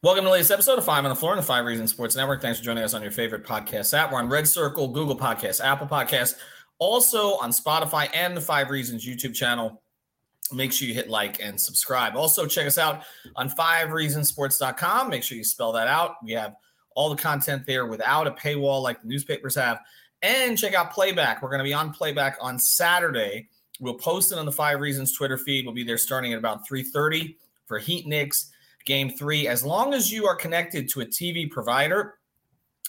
Welcome to the latest episode of Five on the Floor on the Five Reasons Sports Network. Thanks for joining us on your favorite podcast app. We're on Red Circle, Google Podcasts, Apple Podcasts, also on Spotify and the Five Reasons YouTube channel. Make sure you hit like and subscribe. Also, check us out on fivereasonsports.com. Make sure you spell that out. We have all the content there without a paywall like the newspapers have. And check out Playback. We're going to be on Playback on Saturday. We'll post it on the Five Reasons Twitter feed. We'll be there starting at about 3:30 for Heat Knicks Game 3. As long as you are connected to a TV provider,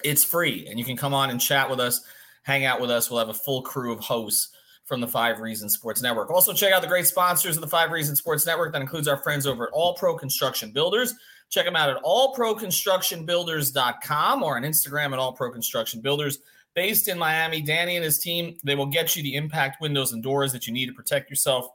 it's free. And you can come on and chat with us, hang out with us. We'll have a full crew of hosts from the Five Reasons Sports Network. Also, check out the great sponsors of the Five Reasons Sports Network. That includes our friends over at All Pro Construction Builders. Check them out at AllProConstructionBuilders.com or on Instagram at AllProConstructionBuilders. Based in Miami, Danny and his team, they will get you the impact windows and doors that you need to protect yourself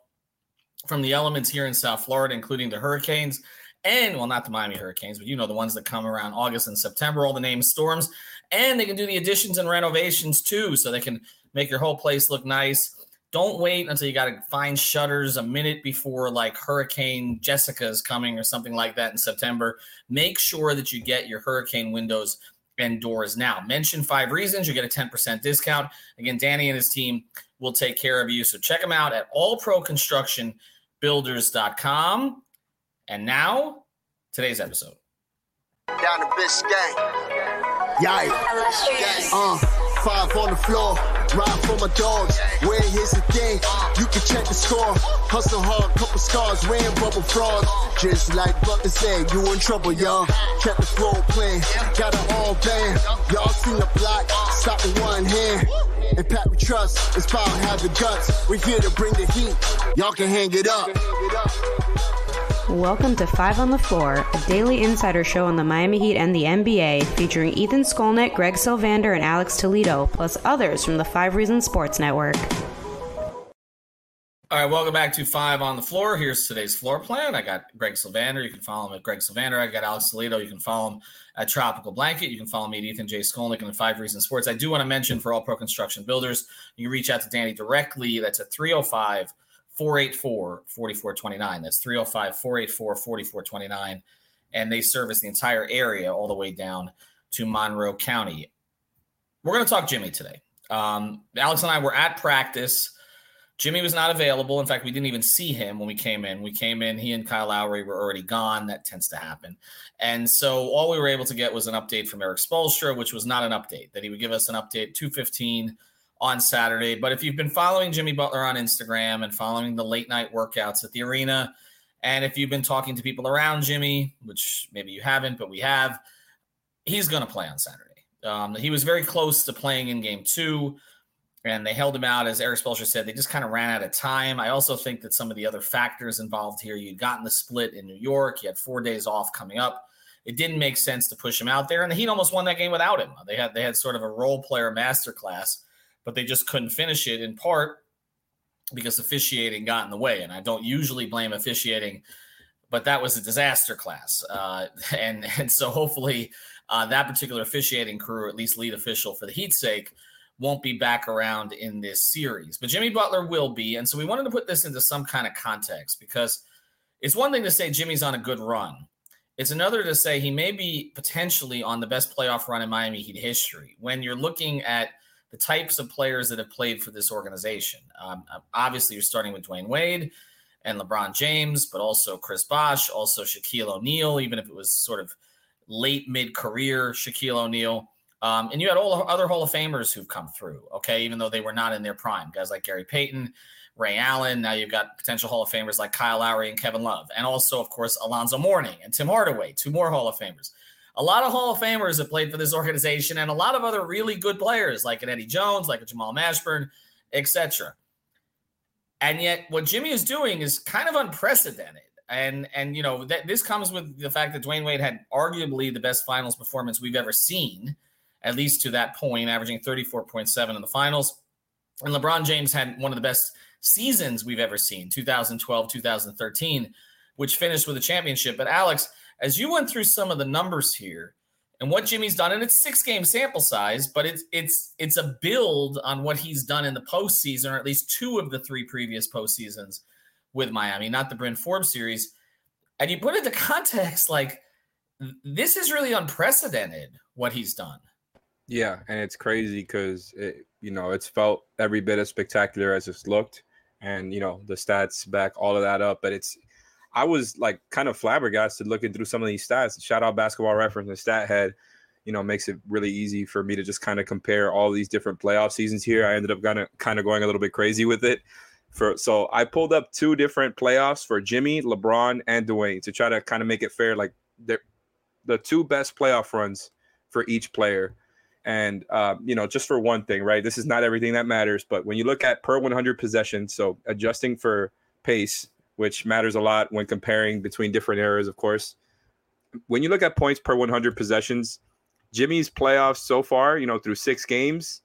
from the elements here in South Florida, including the hurricanes. And, well, not the Miami hurricanes, but you know the ones that come around August and September, all the named storms. And they can do the additions and renovations, too, so they can make your whole place look nice. Don't wait until you got to find shutters a minute before, like, Hurricane Jessica is coming or something like that in September. Make sure that you get your hurricane windows and doors now. Mention Five Reasons. You get a 10% discount. Again, Danny and his team will take care of you. So check them out at allproconstructionbuilders.com. And now, today's episode. Down to Biscayne. Yikes. Five on the floor. Ride for my dogs. Where here's the thing. You can check the score. Hustle hard. Couple scars. Wearing bubble frogs. Just like Butler said, you in trouble, y'all. Check the floor plan. Got it all banned. Y'all seen the block. Stop with one hand. And Pat, we trust. It's power. Have the guts. We're here to bring the heat. Y'all can hang it up. Welcome to Five on the Floor, a daily insider show on the Miami Heat and the NBA, featuring Ethan Skolnick, Greg Sylvander, and Alex Toledo, plus others from the Five Reasons Sports Network. All right, welcome back to Five on the Floor. Here's today's floor plan. I got Greg Sylvander. You can follow him at Greg Sylvander. I got Alex Toledo. You can follow him at Tropical Blanket. You can follow me at Ethan J. Skolnick and the Five Reasons Sports. I do want to mention for All Pro Construction Builders, you can reach out to Danny directly. That's at 305 484-4429. That's 305-484-4429. And they service the entire area all the way down to Monroe County. We're going to talk Jimmy today. Alex and I were at practice. Jimmy was not available. In fact, we didn't even see him when we came in. He and Kyle Lowry were already gone. That tends to happen. And so all we were able to get was an update from Eric Spoelstra, which was not an update, that he would give us an update 2:15 on Saturday. But if you've been following Jimmy Butler on Instagram and following the late night workouts at the arena, and if you've been talking to people around Jimmy, which maybe you haven't, but we have, he's going to play on Saturday. He was very close to playing in Game 2, and they held him out. As Eric Spoelstra said, they just kind of ran out of time. I also think that some of the other factors involved here, you'd gotten the split in New York. You had 4 days off coming up. It didn't make sense to push him out there. And the Heat almost won that game without him. They had sort of a role player masterclass, but they just couldn't finish it, in part because officiating got in the way. And I don't usually blame officiating, but that was a disaster class. And so hopefully that particular officiating crew, or at least lead official for the Heat's sake, won't be back around in this series. But Jimmy Butler will be. And so we wanted to put this into some kind of context, because it's one thing to say Jimmy's on a good run. It's another to say he may be potentially on the best playoff run in Miami Heat history when you're looking at the types of players that have played for this organization. Obviously, you're starting with Dwyane Wade and LeBron James, but also Chris Bosh, also Shaquille O'Neal, even if it was sort of late mid-career Shaquille O'Neal. And you had all other Hall of Famers who've come through, okay, even though they were not in their prime. Guys like Gary Payton, Ray Allen. Now you've got potential Hall of Famers like Kyle Lowry and Kevin Love. And also, of course, Alonzo Mourning and Tim Hardaway, two more Hall of Famers. A lot of Hall of Famers have played for this organization, and a lot of other really good players like an Eddie Jones, like a Jamal Mashburn, etc. And yet what Jimmy is doing is kind of unprecedented. And you know, this comes with the fact that Dwyane Wade had arguably the best finals performance we've ever seen, at least to that point, averaging 34.7 in the finals. And LeBron James had one of the best seasons we've ever seen, 2012, 2013, which finished with a championship. But Alex, as you went through some of the numbers here and what Jimmy's done, and it's 6-game sample size, but it's a build on what he's done in the postseason, or at least 2 of the 3 previous postseasons with Miami, not the Bryn Forbes series. And you put into context, like, this is really unprecedented what he's done. Yeah, and it's crazy because it's felt every bit as spectacular as it's looked, and the stats back all of that up. But I was like kind of flabbergasted looking through some of these stats. Shout out Basketball Reference and Stathead, makes it really easy for me to just kind of compare all these different playoff seasons here. I ended up kind of going a little bit crazy with it. So I pulled up two different playoffs for Jimmy, LeBron, and Dwyane to try to kind of make it fair. Like the two best playoff runs for each player. And, just for one thing, right? This is not everything that matters. But when you look at per 100 possessions, so adjusting for pace, which matters a lot when comparing between different eras, of course. When you look at points per 100 possessions, Jimmy's playoffs so far, through 6 games,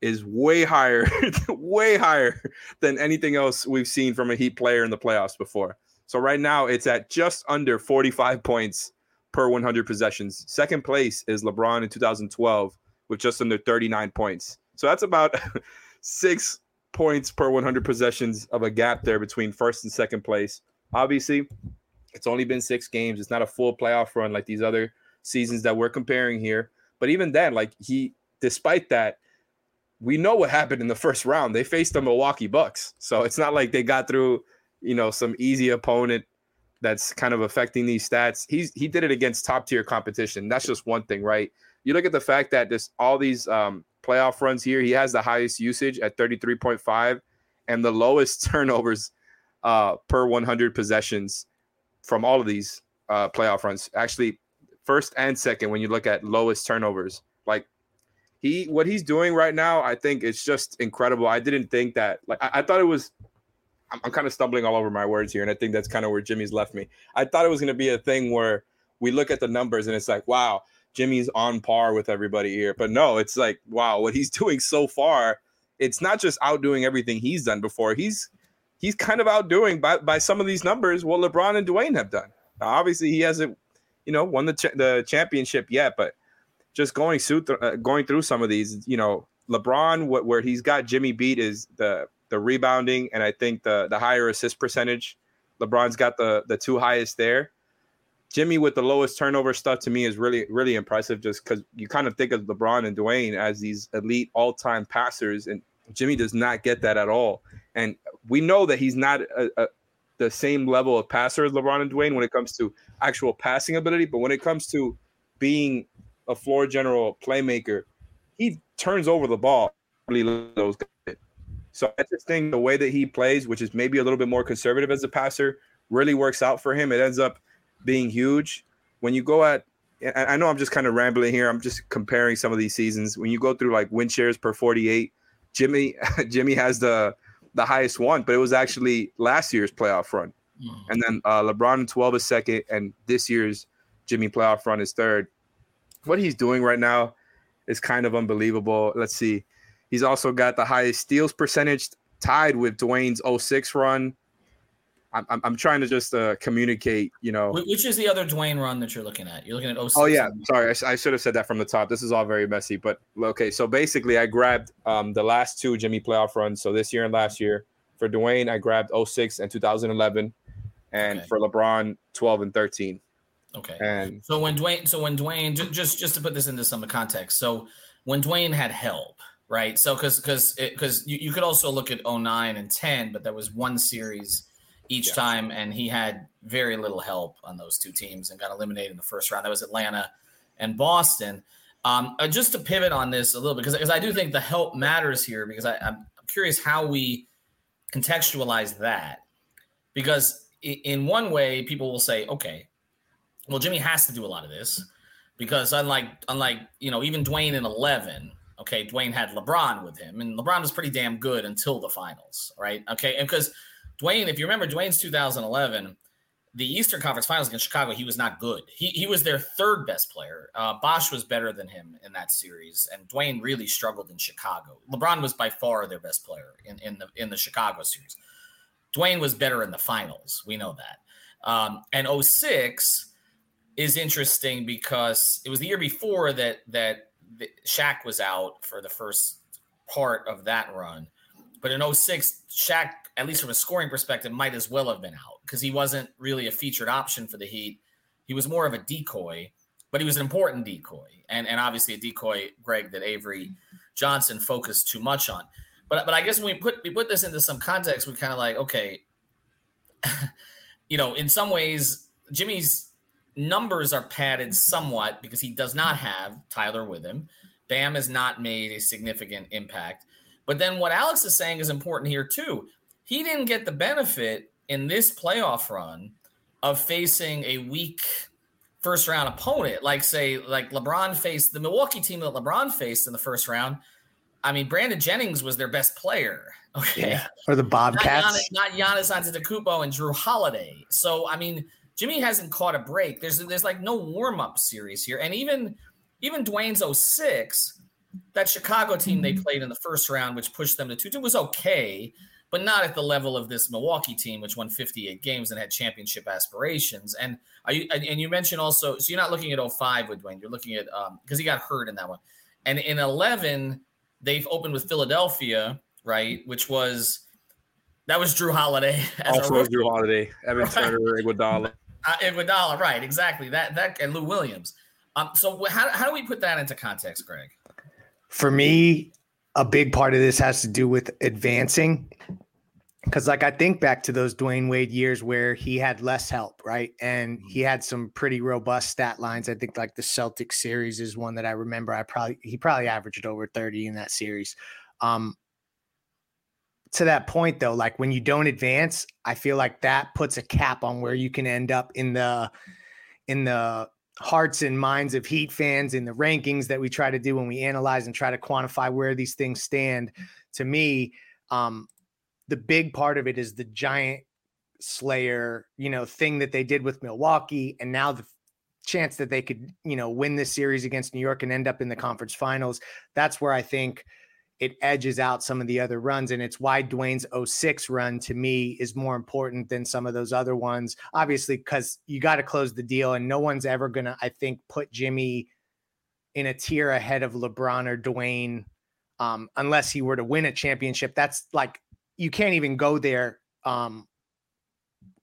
is way higher than anything else we've seen from a Heat player in the playoffs before. So right now it's at just under 45 points per 100 possessions. Second place is LeBron in 2012 with just under 39 points. So that's about 6 points per 100 possessions of a gap there between first and second place. Obviously, it's only been 6 games. It's not a full playoff run like these other seasons that we're comparing here. But even then, despite that, we know what happened in the first round. They faced the Milwaukee Bucks. So it's not like they got through, some easy opponent that's kind of affecting these stats. He did it against top-tier competition. That's just one thing, right? You look at the fact that there's all these playoff runs here. He has the highest usage at 33.5 and the lowest turnovers per 100 possessions from all of these playoff runs. Actually, first and second when you look at lowest turnovers. What he's doing right now, I think it's just incredible. I didn't think that. I thought it was. I'm kind of stumbling all over my words here, and I think that's kind of where Jimmy's left me. I thought it was going to be a thing where we look at the numbers and it's like, wow, Jimmy's on par with everybody here. But no, it's like, wow, what he's doing so far, it's not just outdoing everything he's done before. He's kind of outdoing by some of these numbers what LeBron and Dwyane have done. Now, obviously, he hasn't, won the championship yet, but. Just going through some of these, LeBron, where he's got Jimmy beat is the rebounding, and I think the higher assist percentage. LeBron's got the two highest there. Jimmy with the lowest turnover stuff to me is really, really impressive just because you kind of think of LeBron and Dwyane as these elite all-time passers, and Jimmy does not get that at all. And we know that he's not the same level of passer as LeBron and Dwyane when it comes to actual passing ability, but when it comes to being – a floor general playmaker, he turns over the ball. So that's the thing, the way that he plays, which is maybe a little bit more conservative as a passer, really works out for him. It ends up being huge. When you go at, I know I'm just kind of rambling here. I'm just comparing some of these seasons. When you go through win shares per 48, Jimmy has the highest one, but it was actually last year's playoff run. And then LeBron in 12 is second, and this year's Jimmy playoff run is third. What he's doing right now is kind of unbelievable. Let's see. He's also got the highest steals percentage, tied with Dwyane's 06 run. I'm trying to just communicate, Which is the other Dwyane run that you're looking at? You're looking at 06. Oh, yeah. Sorry. I should have said that from the top. This is all very messy. But, okay, so basically I grabbed the last two Jimmy playoff runs, so this year and last year. For Dwyane, I grabbed 06 and 2011, and okay. For LeBron, 12 and 13. Okay. And so when Dwyane, just to put this into some context, so when Dwyane had help, right? So because you could also look at 09 and 10, but there was one series each time, and he had very little help on those two teams and got eliminated in the first round. That was Atlanta and Boston. Just to pivot on this a little bit, because I do think the help matters here, because I'm curious how we contextualize that, because in one way people will say, okay. Well, Jimmy has to do a lot of this because unlike even Dwyane in 11, okay, Dwyane had LeBron with him, and LeBron was pretty damn good until the finals, right? Okay, and because Dwyane, if you remember Dwyane's 2011, the Eastern Conference Finals against Chicago, he was not good. He was their third best player. Bosh was better than him in that series, and Dwyane really struggled in Chicago. LeBron was by far their best player in the Chicago series. Dwyane was better in the finals. We know that. And 06 is interesting because it was the year before that Shaq was out for the first part of that run. But in 06, Shaq, at least from a scoring perspective, might as well have been out because he wasn't really a featured option for the Heat He was more of a decoy, but he was an important decoy. And obviously a decoy, Greg, that Avery Johnson focused too much on. But I guess when we put this into some context, we kind of like, okay, you know, in some ways, Jimmy's numbers are padded somewhat because he does not have Tyler with him. Bam has not made a significant impact. But then what Alex is saying is important here too. He didn't get the benefit in this playoff run of facing a weak first round opponent. Like say, like LeBron faced the Milwaukee team that LeBron faced in the first round. I mean, Brandon Jennings was their best player. Okay. Yeah, or the Bobcats. Not Giannis Antetokounmpo and Jrue Holiday. So, I mean, Jimmy hasn't caught a break. There's like no warm-up series here. And even Dwyane Wade's 06, that Chicago team they played in the first round, which pushed them to 2-2, was okay, but not at the level of this Milwaukee team, which won 58 games and had championship aspirations. And you mentioned also, so you're not looking at 05 with Dwyane. You're looking at because he got hurt in that one. And in 11, they've opened with Philadelphia, right, that was Jrue Holiday. Also Jrue Holiday, Evan Turner, Iguodala. Iguodala, right, exactly. That and Lou Williams. So how do we put that into context, Greg? For me, a big part of this has to do with advancing. Because, like, I think back to those Dwyane Wade years where he had less help, right? And he had some pretty robust stat lines. I think, like, the Celtics series is one that I remember. He probably averaged over 30 in that series. To that point, though, like, when you don't advance, I feel like that puts a cap on where you can end up in the hearts and minds of Heat fans, in the rankings that we try to do when we analyze and try to quantify where these things stand. To me, the big part of it is the giant slayer, you know, thing that they did with Milwaukee. And now the chance that they could, you know, win this series against New York and end up in the conference finals. That's where I think it edges out some of the other runs. And it's why Dwyane's 06 run to me is more important than some of those other ones, obviously, because you got to close the deal and no one's ever going to, I think, put Jimmy in a tier ahead of LeBron or Dwyane unless he were to win a championship. That's like, you can't even go there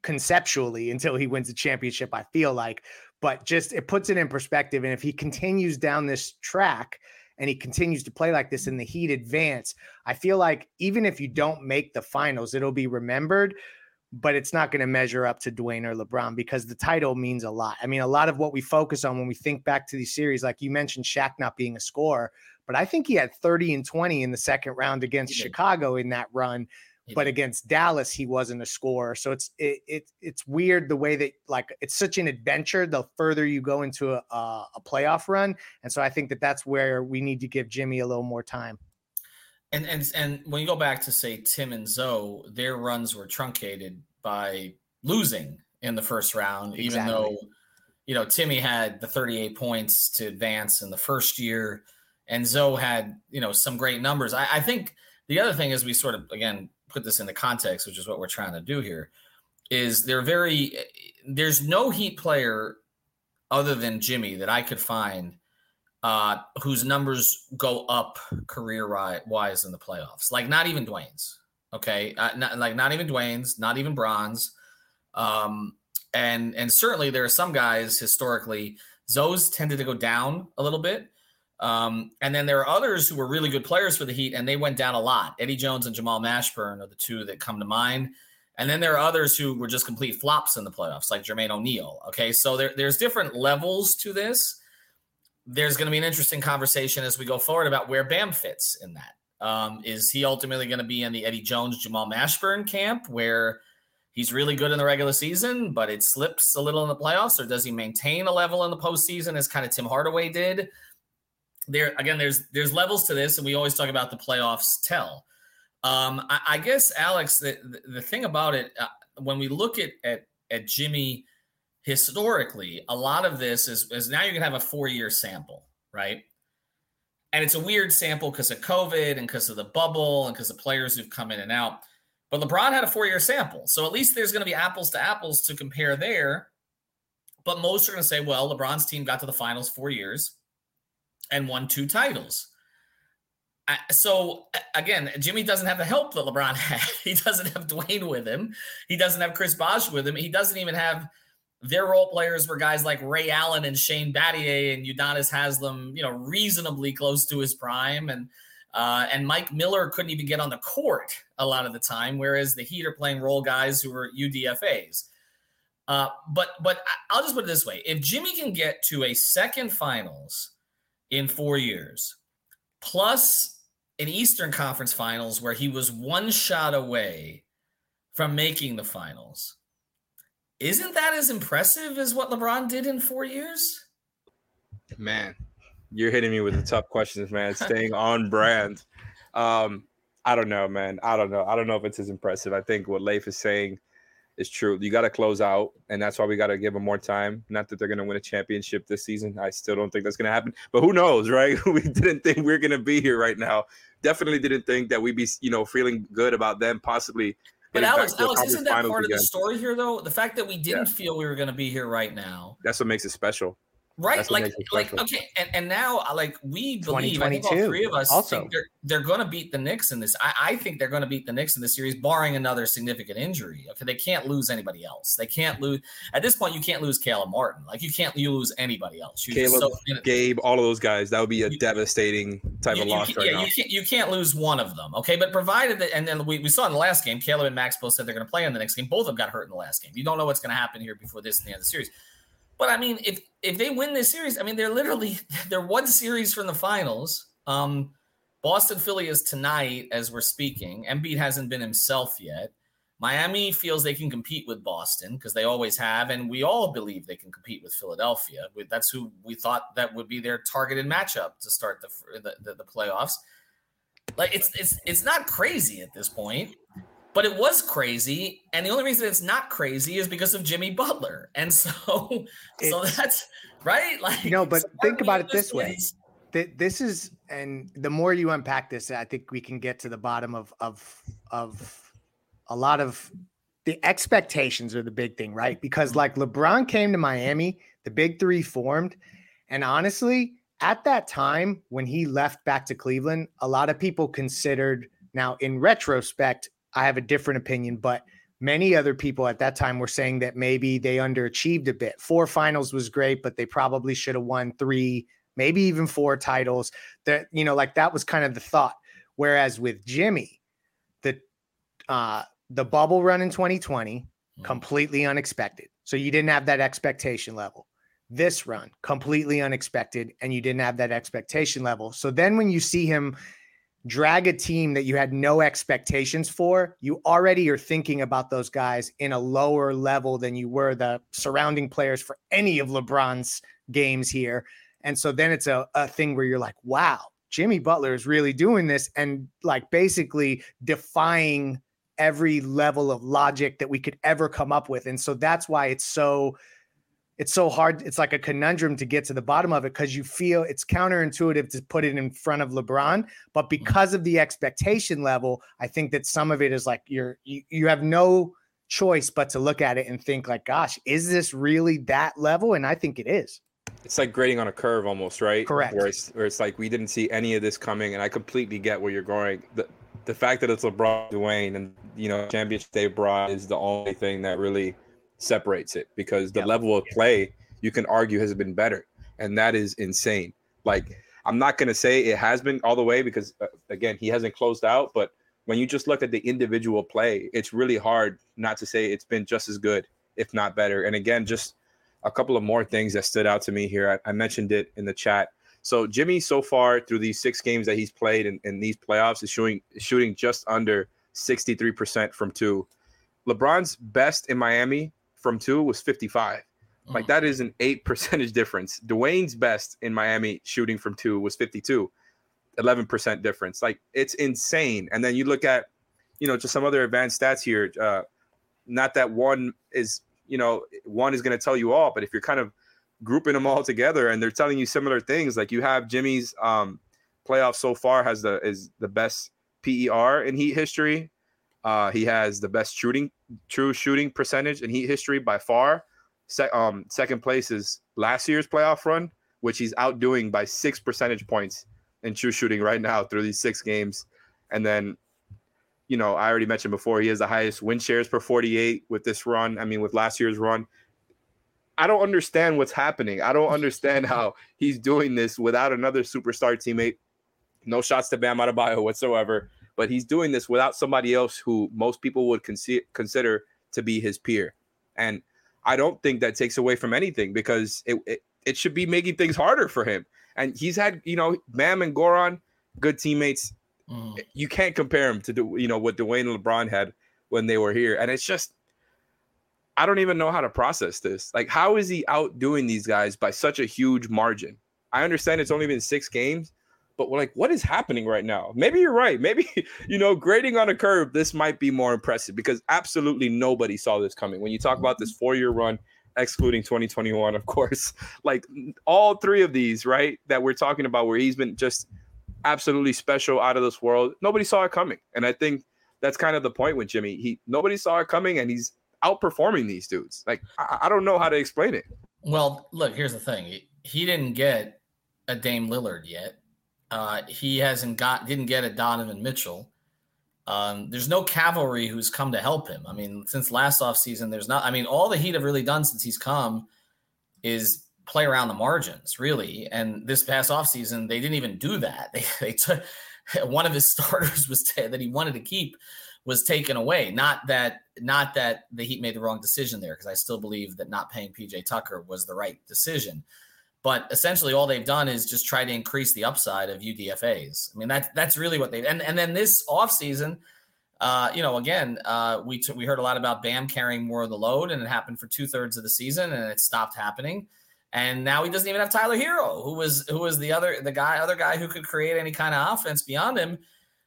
conceptually until he wins a championship, I feel like, but just, it puts it in perspective. And if he continues down this track and he continues to play like this in the Heat advance, I feel like even if you don't make the finals, it'll be remembered, but it's not going to measure up to Dwyane or LeBron because the title means a lot. I mean, a lot of what we focus on when we think back to these series, like you mentioned Shaq not being a scorer, but I think he had 30 and 20 in the second round against Chicago in that run, but against Dallas, he wasn't a scorer. So it's weird the way that, like, it's such an adventure the further you go into a playoff run. And so I think that's where we need to give Jimmy a little more time. And when you go back to, say, Tim and Zoe, their runs were truncated by losing in the first round, exactly. Even though, you know, Timmy had the 38 points to advance in the first year. And Zoe had, you know, some great numbers. I think the other thing is we sort of, again, put this into context, which is what we're trying to do here, is there's no Heat player other than Jimmy that I could find whose numbers go up career-wise in the playoffs. Like, not even Dwyane's, okay? Not even Bron's. And certainly there are some guys historically, Zoe's tended to go down a little bit. And then there are others who were really good players for the Heat, and they went down a lot. Eddie Jones and Jamal Mashburn are the two that come to mind. And then there are others who were just complete flops in the playoffs, like Jermaine O'Neal. Okay, so there's different levels to this. There's going to be an interesting conversation as we go forward about where Bam fits in that. Is he ultimately going to be in the Eddie Jones, Jamal Mashburn camp where he's really good in the regular season, but it slips a little in the playoffs, or does he maintain a level in the postseason as kind of Tim Hardaway did? There again, there's levels to this, and we always talk about the playoffs tell. I guess, Alex, the thing about it, when we look at Jimmy historically, a lot of this is now you're gonna have a 4-year sample, right? And it's a weird sample because of COVID and because of the bubble and because of players who've come in and out. But LeBron had a 4-year sample, so at least there's gonna be apples to apples to compare there. But most are gonna say, well, LeBron's team got to the finals 4 years and won 2 titles. So, again, Jimmy doesn't have the help that LeBron had. He doesn't have Dwyane with him. He doesn't have Chris Bosh with him. He doesn't even have Their role players were guys like Ray Allen and Shane Battier, and Udonis Haslem, you know, reasonably close to his prime. And Mike Miller couldn't even get on the court a lot of the time, whereas the Heat are playing role guys who were UDFAs. But I'll just put it this way. If Jimmy can get to a second finals in 4 years, plus an Eastern Conference Finals where he was one shot away from making the finals, isn't that as impressive as what LeBron did in 4 years? Man, you're hitting me with the tough questions, man. Staying on brand. I don't know, man. I don't know if it's as impressive. I think what Leif is saying is true. You got to close out, and that's why we got to give them more time. Not that they're going to win a championship this season. I still don't think that's going to happen. But who knows, right? We didn't think we're going to be here right now. Definitely didn't think that we'd be, you know, feeling good about them possibly. But Alex, isn't that part of the story here, though? The fact that we didn't feel we were going to be here right now. That's what makes it special. Right? Like, okay. And now, like, we believe, I think all three of us think they're going to beat the Knicks in this. I think they're going to beat the Knicks in this series, barring another significant injury. Okay. They can't lose anybody else. They can't lose. At this point, you can't lose Caleb Martin. Like, you lose anybody else. You're Caleb, so Gabe, all of those guys. That would be a devastating type of loss right now. You can't lose one of them. Okay. But provided that, and then we saw in the last game, Caleb and Max both said they're going to play in the next game. Both of them got hurt in the last game. You don't know what's going to happen here before this and the end of the series. But, I mean, if they win this series, I mean, they're one series from the finals. Boston Philly is tonight as we're speaking. Embiid hasn't been himself yet. Miami feels they can compete with Boston because they always have, and we all believe they can compete with Philadelphia. That's who we thought that would be their targeted matchup to start the playoffs. Like, it's not crazy at this point. But it was crazy, and the only reason it's not crazy is because of Jimmy Butler. And so that's right. Like, no, but so think about it this way. This is, and the more you unpack this, I think we can get to the bottom of a lot of the expectations are the big thing, right? Because like LeBron came to Miami, the big three formed, and honestly, at that time when he left back to Cleveland, a lot of people considered, now in retrospect, I have a different opinion, but many other people at that time were saying that maybe they underachieved a bit. 4 finals was great, but they probably should have won 3, maybe even 4 titles. That, you know, like that was kind of the thought. Whereas with Jimmy, the bubble run in 2020, completely unexpected. So you didn't have that expectation level. This run, completely unexpected, and you didn't have that expectation level. So then when you see him drag a team that you had no expectations for, you already are thinking about those guys in a lower level than you were the surrounding players for any of LeBron's games here. And so then it's a thing where you're like, wow, Jimmy Butler is really doing this and like basically defying every level of logic that we could ever come up with. And so that's why it's so hard. It's like a conundrum to get to the bottom of it because you feel it's counterintuitive to put it in front of LeBron. But because of the expectation level, I think that some of it is like you have no choice but to look at it and think like, gosh, is this really that level? And I think it is. It's like grading on a curve almost, right? Correct. Where it's like we didn't see any of this coming, and I completely get where you're going. The fact that it's LeBron, Dwyane, and, you know, championship they brought is the only thing that really – separates it, because the level of play you can argue has been better, and that is insane. Like, I'm not going to say it has been all the way because again, he hasn't closed out, but when you just look at the individual play, it's really hard not to say it's been just as good, if not better. And again, just a couple of more things that stood out to me here. I mentioned it in the chat. So Jimmy, so far through these 6 games that he's played in these playoffs, is shooting just under 63% from 2. LeBron's best in Miami from 2 was 55. Like, that is an 8% difference. Dwyane's best in Miami shooting from 2 was 52, 11% difference. Like, it's insane. And then you look at, you know, just some other advanced stats here. Not that one is, you know, one is going to tell you all, but if you're kind of grouping them all together and they're telling you similar things, like you have Jimmy's playoff so far is the best PER in Heat history. He has the best true shooting percentage in Heat history by far. Second place is last year's playoff run, which he's outdoing by 6% in true shooting right now through these 6 games. And then, you know, I already mentioned before, he has the highest win shares per 48 with this run. I mean, with last year's run. I don't understand what's happening. I don't understand how he's doing this without another superstar teammate. No shots to Bam Adebayo whatsoever, but he's doing this without somebody else who most people would consider to be his peer. And I don't think that takes away from anything, because it should be making things harder for him. And he's had, Bam and Goran, good teammates. Mm. You can't compare him to, what Dwyane and LeBron had when they were here. And it's just, I don't even know how to process this. Like, how is he outdoing these guys by such a huge margin? I understand it's only been 6 games, but we're like, what is happening right now? Maybe you're right. Maybe, grading on a curve, this might be more impressive, because absolutely nobody saw this coming. When you talk about this 4-year run, excluding 2021, of course, like all 3 of these, right, that we're talking about where he's been just absolutely special, out of this world, nobody saw it coming. And I think that's kind of the point with Jimmy. Nobody saw it coming, and he's outperforming these dudes. Like, I don't know how to explain it. Well, look, here's the thing. He didn't get a Dame Lillard yet. He didn't get a Donovan Mitchell. There's no cavalry who's come to help him. I mean, since last offseason, all that he'd have really done since he's come is play around the margins, really. And this past offseason, they didn't even do that. They took one of his starters that he wanted to keep was taken away. Not that the Heat made the wrong decision there, because I still believe that not paying PJ Tucker was the right decision. But essentially all they've done is just try to increase the upside of UDFAs. I mean, that's really what they've – and then this offseason, we heard a lot about Bam carrying more of the load, and it happened for 2/3 of the season, and it stopped happening. And now he doesn't even have Tyler Hero, who was the other guy who could create any kind of offense beyond him.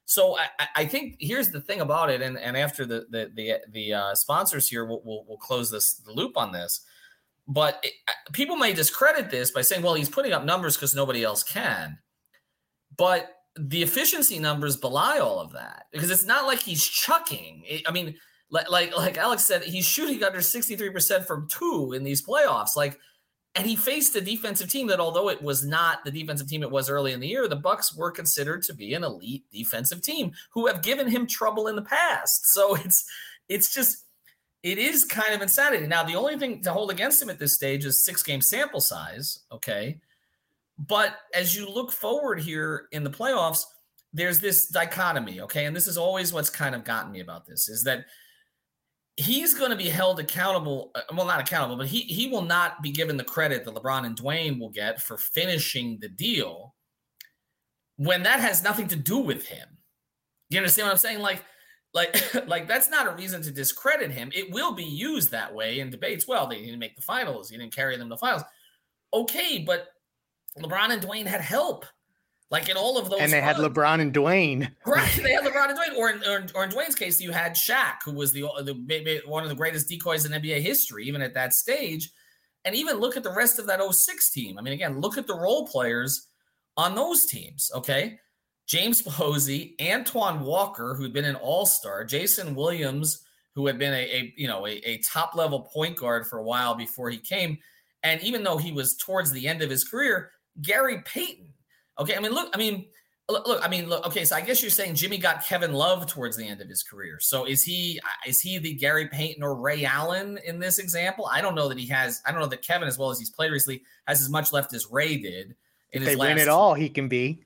So I think here's the thing about it, and after the sponsors here, we'll close the loop on this. But people may discredit this by saying, well, he's putting up numbers because nobody else can. But the efficiency numbers belie all of that, because it's not like he's chucking. I mean, like Alex said, he's shooting under 63% from 2 in these playoffs. And he faced a defensive team that, although it was not the defensive team it was early in the year, the Bucks were considered to be an elite defensive team who have given him trouble in the past. So it is kind of insanity. Now, the only thing to hold against him at this stage is 6-game sample size. Okay. But as you look forward here in the playoffs, there's this dichotomy. Okay. And this is always what's kind of gotten me about this, is that he's going to be held accountable. Well, not accountable, but he will not be given the credit that LeBron and Dwyane will get for finishing the deal, when that has nothing to do with him. You understand what I'm saying? Like that's not a reason to discredit him. It will be used that way in debates. Well, they didn't make the finals. He didn't carry them to the finals. Okay, but LeBron and Dwyane had help. Like in all of those, and they had LeBron and Dwyane, right? They had LeBron and Dwyane, or in Dwyane's case, you had Shaq, who was the one of the greatest decoys in NBA history, even at that stage. And even look at the rest of that 2006 team. I mean, again, look at the role players on those teams. Okay, James Posey, Antoine Walker, who'd been an All-Star, Jason Williams, who had been a top level point guard for a while before he came, and even though he was towards the end of his career, Gary Payton. Okay, look. Okay, so I guess you're saying Jimmy got Kevin Love towards the end of his career. So is he the Gary Payton or Ray Allen in this example? I don't know that he has. I don't know that Kevin, as well as he's played recently, has as much left as Ray did. If they win it all, he can be.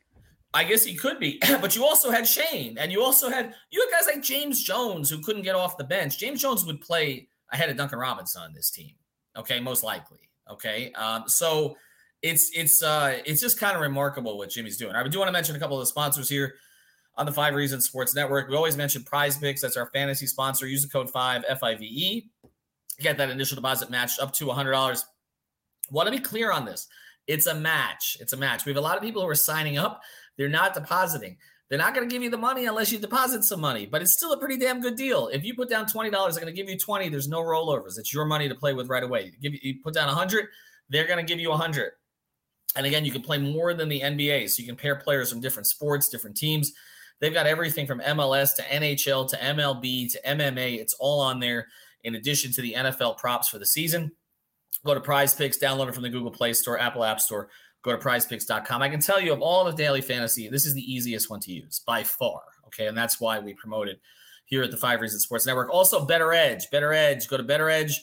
I guess he could be. But you also had Shane, and you had guys like James Jones who couldn't get off the bench. James Jones would play ahead of Duncan Robinson on this team. Okay, most likely. Okay, so. It's just kind of remarkable what Jimmy's doing. I do want to mention a couple of the sponsors here on the 5 Reasons Sports Network. We always mention Prize Picks. That's our fantasy sponsor. Use the code 5, FIVE. Get that initial deposit matched up to $100. Want to be clear on this. It's a match. We have a lot of people who are signing up. They're not depositing. They're not going to give you the money unless you deposit some money, but it's still a pretty damn good deal. If you put down $20, they're going to give you $20. There's no rollovers. It's your money to play with right away. You put down $100, they're going to give you $100. And again, you can play more than the NBA, so you can pair players from different sports, different teams. They've got everything from MLS to NHL to MLB to MMA. It's all on there, in addition to the NFL props for the season. Go to Prize Picks, download it from the Google Play Store, Apple App Store. Go to prizepicks.com. I can tell you, of all the daily fantasy, this is the easiest one to use by far, okay? And that's why we promote it here at the 5 Reasons Sports Network. Also, BetterEdge. Go to BetterEdge.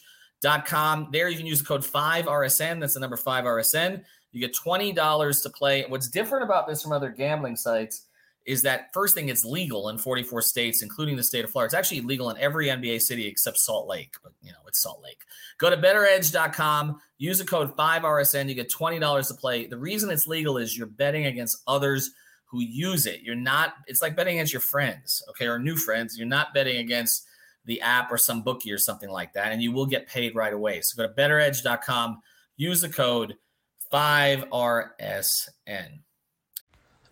BetterHelp.com. There you can use the code 5RSN. That's the number 5RSN. You get $20 to play. What's different about this from other gambling sites is that, first thing, it's legal in 44 states, including the state of Florida. It's actually legal in every NBA city except Salt Lake, but, you know, it's Salt Lake. Go to BetterEdge.com. Use the code 5RSN. You get $20 to play. The reason it's legal is you're betting against others who use it. You're not – it's like betting against your friends, okay, or new friends. You're not betting against the app or some bookie or something like that, and you will get paid right away. So go to BetterEdge.com. Use the code 5RSN.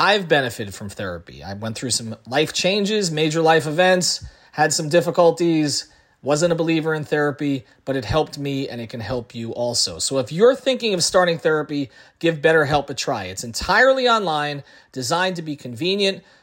I've benefited from therapy. I went through some life changes, major life events, had some difficulties, wasn't a believer in therapy, but it helped me and it can help you also. So if you're thinking of starting therapy, give BetterHelp a try. It's entirely online, designed to be convenient,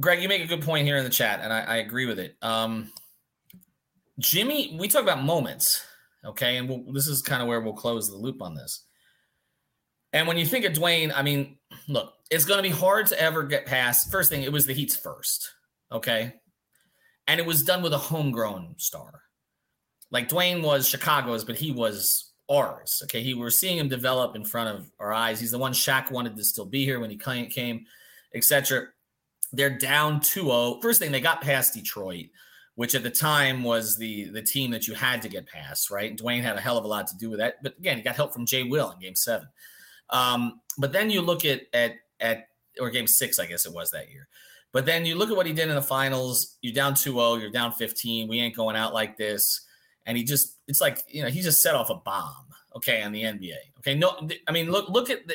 Greg, you make a good point here in the chat, and I agree with it. Jimmy, we talk about moments, okay? And this is kind of where we'll close the loop on this. And when you think of Dwyane, I mean, look, it's going to be hard to ever get past. First thing, it was the Heat's first, okay? And it was done with a homegrown star. Like, Dwyane was Chicago's, but he was ours, okay? He, we're seeing him develop in front of our eyes. He's the one Shaq wanted to still be here when he came, et cetera. They're down 2-0. First thing, they got past Detroit, which at the time was the team that you had to get past, right? And Dwyane had a hell of a lot to do with that. But again, he got help from Jay Will in Game 7. But then you look at or Game 6, I guess it was that year. But then you look at what he did in the finals. You're down 2-0. You're down 15. We ain't going out like this. And he just, it's like, you know, he just set off a bomb, okay, on the NBA. Okay, no, I mean, look at the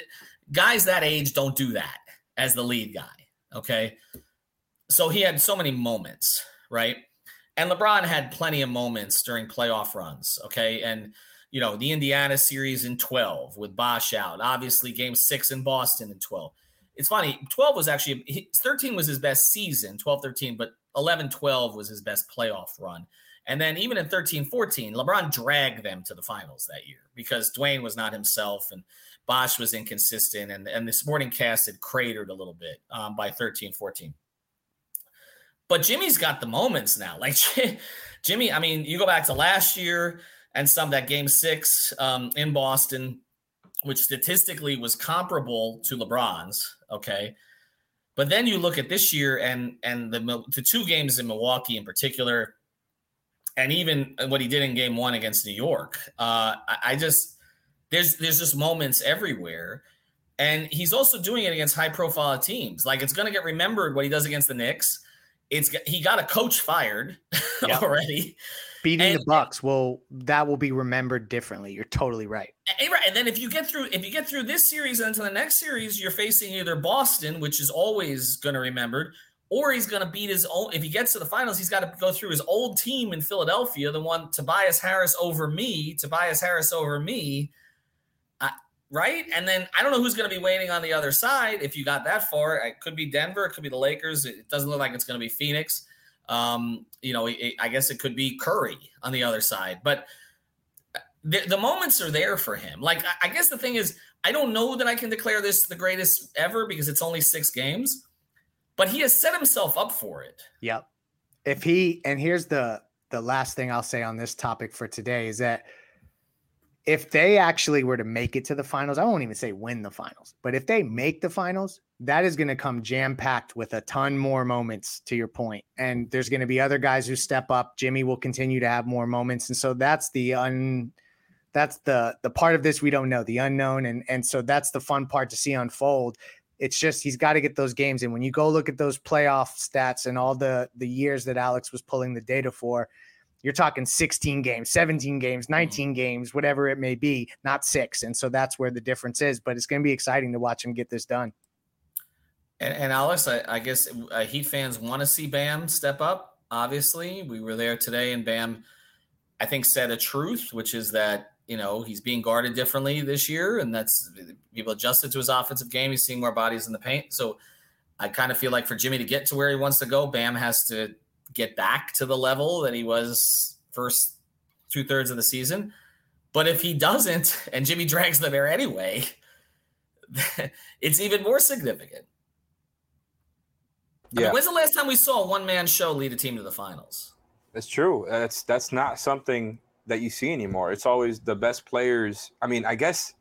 guys that age don't do that as the lead guy, okay? So he had so many moments, right? And LeBron had plenty of moments during playoff runs, okay? And, you know, the Indiana series in 12 with Bosh out, obviously Game 6 in Boston in 12. It's funny. 12 was actually – 13 was his best season, 12-13, but 11-12 was his best playoff run. And then even in 13-14, LeBron dragged them to the finals that year because Dwyane was not himself and Bosh was inconsistent, and this morning cast had cratered a little bit by 13-14. But Jimmy's got the moments now. Like, Jimmy, I mean, you go back to last year and some that Game 6 in Boston – which statistically was comparable to LeBron's, okay? But then you look at this year and the two games in Milwaukee in particular, and even what he did in Game 1 against New York. I just – there's just moments everywhere. And he's also doing it against high-profile teams. Like, it's going to get remembered what he does against the Knicks. He got a coach fired already. Beating the Bucks will be remembered differently. You're totally right. And then if you get through this series and into the next series, you're facing either Boston, which is always going to remembered, or he's going to beat his own. If he gets to the finals, he's got to go through his old team in Philadelphia, the one Tobias Harris over me, right? And then I don't know who's going to be waiting on the other side. If you got that far, it could be Denver, it could be the Lakers. It doesn't look like it's going to be Phoenix. You know, I guess it could be Curry on the other side, but the moments are there for him. Like, I guess the thing is, I don't know that I can declare this the greatest ever because it's only 6 games, but he has set himself up for it. Yep. And here's the last thing I'll say on this topic for today is that if they actually were to make it to the finals, I won't even say win the finals, but if they make the finals, that is going to come jam-packed with a ton more moments, to your point. And there's going to be other guys who step up. Jimmy will continue to have more moments. And so that's the that's the part of this we don't know, the unknown. And so that's the fun part to see unfold. It's just he's got to get those games in. When you go look at those playoff stats and all the years that Alex was pulling the data for, you're talking 16 games, 17 games, 19 games, whatever it may be, not six. And so that's where the difference is. But it's going to be exciting to watch him get this done. And Alex, I guess Heat fans want to see Bam step up, obviously. We were there today, and Bam, I think, said a truth, which is that, you know, he's being guarded differently this year, and that's people adjusted to his offensive game. He's seeing more bodies in the paint. So I kind of feel like for Jimmy to get to where he wants to go, Bam has to get back to the level that he was first 2/3 of the season. But if he doesn't, and Jimmy drags them there anyway, it's even more significant. Yeah. I mean, when's the last time we saw a one-man show lead a team to the finals? That's true. That's not something that you see anymore. It's always the best players. I mean, I guess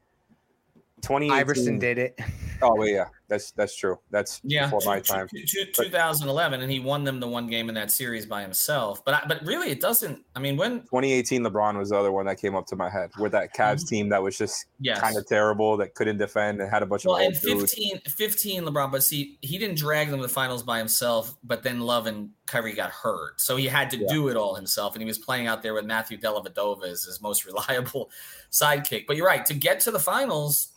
2018 Iverson did it. Oh, well, yeah, that's true. That's before my time. 2011, and he won them the one game in that series by himself. But really, it doesn't. I mean, when 2018, LeBron was the other one that came up to my head with that Cavs team that was just kind of terrible, that couldn't defend and had a bunch of old dudes. 15 LeBron, but see, he didn't drag them to the finals by himself. But then Love and Kyrie got hurt, so he had to do it all himself, and he was playing out there with Matthew Dellavedova as his most reliable sidekick. But you're right, to get to the finals.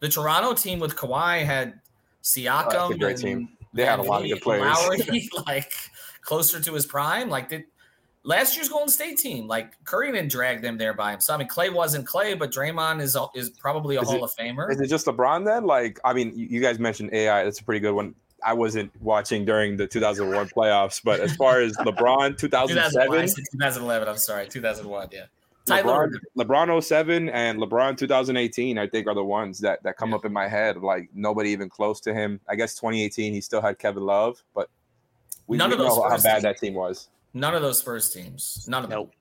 The Toronto team with Kawhi had Siakam. That's a great team. They had a lot of good players. Lowry, closer to his prime. Last year's Golden State team, Curry didn't drag them there by himself. I mean, Clay wasn't Clay, but Draymond is probably a Hall of Famer. Is it just LeBron then? You guys mentioned AI. That's a pretty good one. I wasn't watching during the 2001 playoffs, but as far as LeBron, 2001, yeah. LeBron 07 and LeBron 2018, I think, are the ones that come up in my head. Nobody even close to him. I guess 2018, he still had Kevin Love, but we know how bad that team was. None of those Spurs teams. None of them. Nope.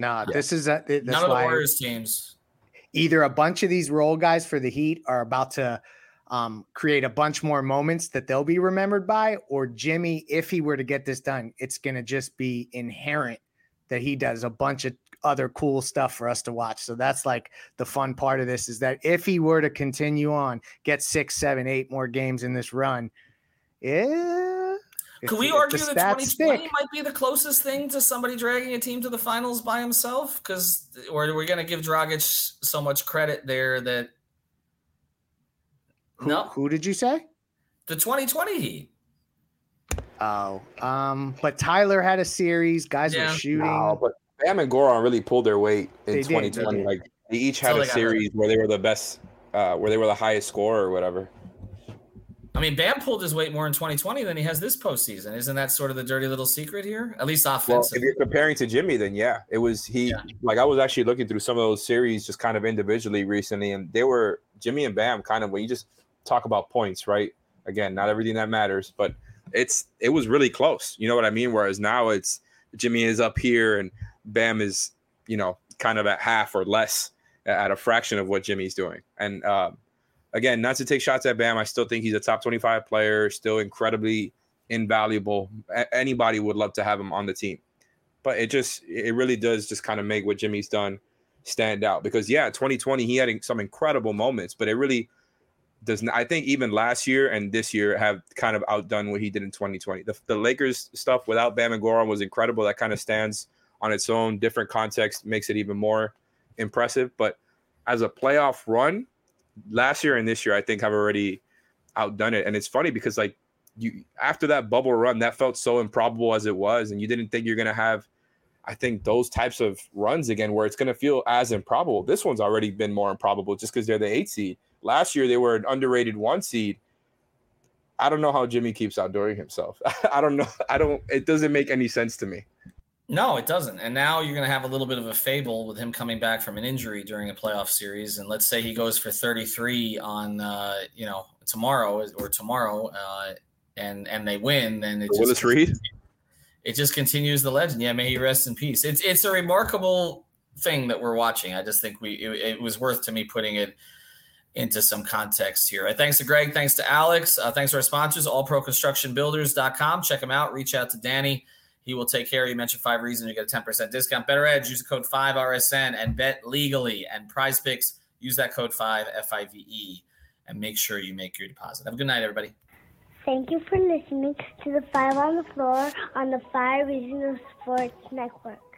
Nah, this is – none of the Warriors teams. Either a bunch of these role guys for the Heat are about to create a bunch more moments that they'll be remembered by, or Jimmy, if he were to get this done, it's going to just be inherent that he does a bunch of – other cool stuff for us to watch. So that's the fun part of this is that if he were to continue on, get 6, 7, 8 more games in this run. Yeah. Can we argue that 2020 might be the closest thing to somebody dragging a team to the finals by himself? Cause we're going to give Dragic so much credit there that. Who did you say? The 2020 Heat. Oh, but Tyler had a series, guys were shooting. No, but Bam and Goran really pulled their weight in 2020. They each had a series where they were the best, where they were the highest scorer or whatever. I mean, Bam pulled his weight more in 2020 than he has this postseason. Isn't that sort of the dirty little secret here? At least offensively. Well, if you're comparing to Jimmy, then it was he. Yeah. I was actually looking through some of those series just kind of individually recently, and they were Jimmy and Bam kind of when you just talk about points, right? Again, not everything that matters, but it was really close. You know what I mean? Whereas now it's Jimmy is up here and Bam is, kind of at half or less at a fraction of what Jimmy's doing. And again, not to take shots at Bam, I still think he's a top 25 player, still incredibly invaluable. Anybody would love to have him on the team. But it really does just kind of make what Jimmy's done stand out. Because, 2020, he had some incredible moments, but it really doesn't. I think even last year and this year have kind of outdone what he did in 2020. The Lakers stuff without Bam and Goran was incredible. That kind of stands on its own, different context makes it even more impressive. But as a playoff run, last year and this year, I think I've already outdone it. And it's funny because after that bubble run, that felt so improbable as it was. And you didn't think you're going to have, I think, those types of runs again, where it's going to feel as improbable. This one's already been more improbable just because they're the 8 seed. Last year, they were an underrated 1 seed. I don't know how Jimmy keeps outdoing himself. I don't know. It doesn't make any sense to me. No, it doesn't. And now you're going to have a little bit of a fable with him coming back from an injury during a playoff series. And let's say he goes for 33 on, tomorrow, and they win. And it Willis Reed. It just continues the legend. Yeah, may he rest in peace. It's a remarkable thing that we're watching. I just think it was worth to me putting it into some context here. Thanks to Greg. Thanks to Alex. Thanks to our sponsors, AllProConstructionBuilders.com. Check them out. Reach out to Danny. He will take care. You mentioned 5 Reasons. You get a 10% discount. BetterEdge, use the code 5RSN and bet legally. And Prize Picks, use that code 5, F-I-V-E, and make sure you make your deposit. Have a good night, everybody. Thank you for listening to the Five on the Floor on the Five Reasons Sports Network.